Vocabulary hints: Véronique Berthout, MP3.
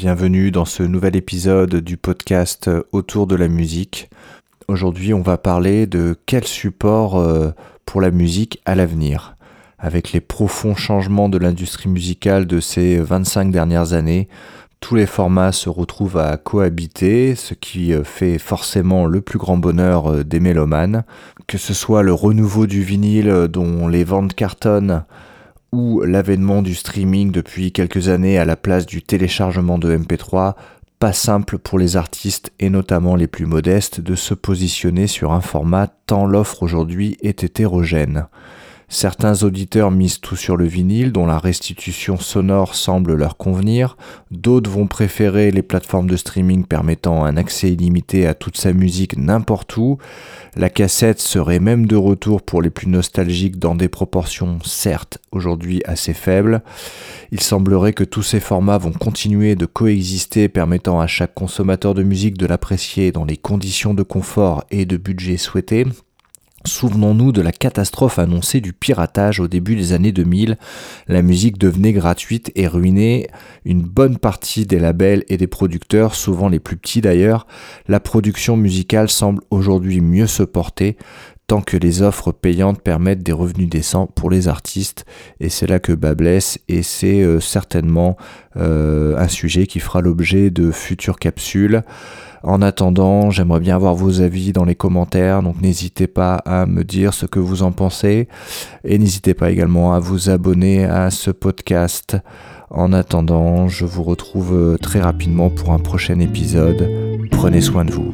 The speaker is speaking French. bienvenue dans ce nouvel épisode du podcast Autour de la musique. Aujourd'hui, on va parler de quel support pour la musique à l'avenir. Avec les profonds changements de l'industrie musicale de ces 25 dernières années, tous les formats se retrouvent à cohabiter, ce qui fait forcément le plus grand bonheur des mélomanes. Que ce soit le renouveau du vinyle dont les ventes cartonnent, ou l'avènement du streaming depuis quelques années à la place du téléchargement de MP3, pas simple pour les artistes et notamment les plus modestes de se positionner sur un format tant l'offre aujourd'hui est hétérogène. Certains auditeurs misent tout sur le vinyle dont la restitution sonore semble leur convenir, d'autres vont préférer les plateformes de streaming permettant un accès illimité à toute sa musique n'importe où, la cassette serait même de retour pour les plus nostalgiques dans des proportions certes aujourd'hui assez faibles. Il semblerait que tous ces formats vont continuer de coexister permettant à chaque consommateur de musique de l'apprécier dans les conditions de confort et de budget souhaitées. Souvenons-nous de la catastrophe annoncée du piratage au début des années 2000. La musique devenait gratuite et ruinait une bonne partie des labels et des producteurs, souvent les plus petits d'ailleurs. La production musicale semble aujourd'hui mieux se porter tant que les offres payantes permettent des revenus décents pour les artistes. Et c'est là que bas blesse, et c'est certainement un sujet qui fera l'objet de futures capsules. En attendant, j'aimerais bien avoir vos avis dans les commentaires, donc n'hésitez pas à me dire ce que vous en pensez. Et n'hésitez pas également à vous abonner à ce podcast. En attendant, je vous retrouve très rapidement pour un prochain épisode. Prenez soin de vous.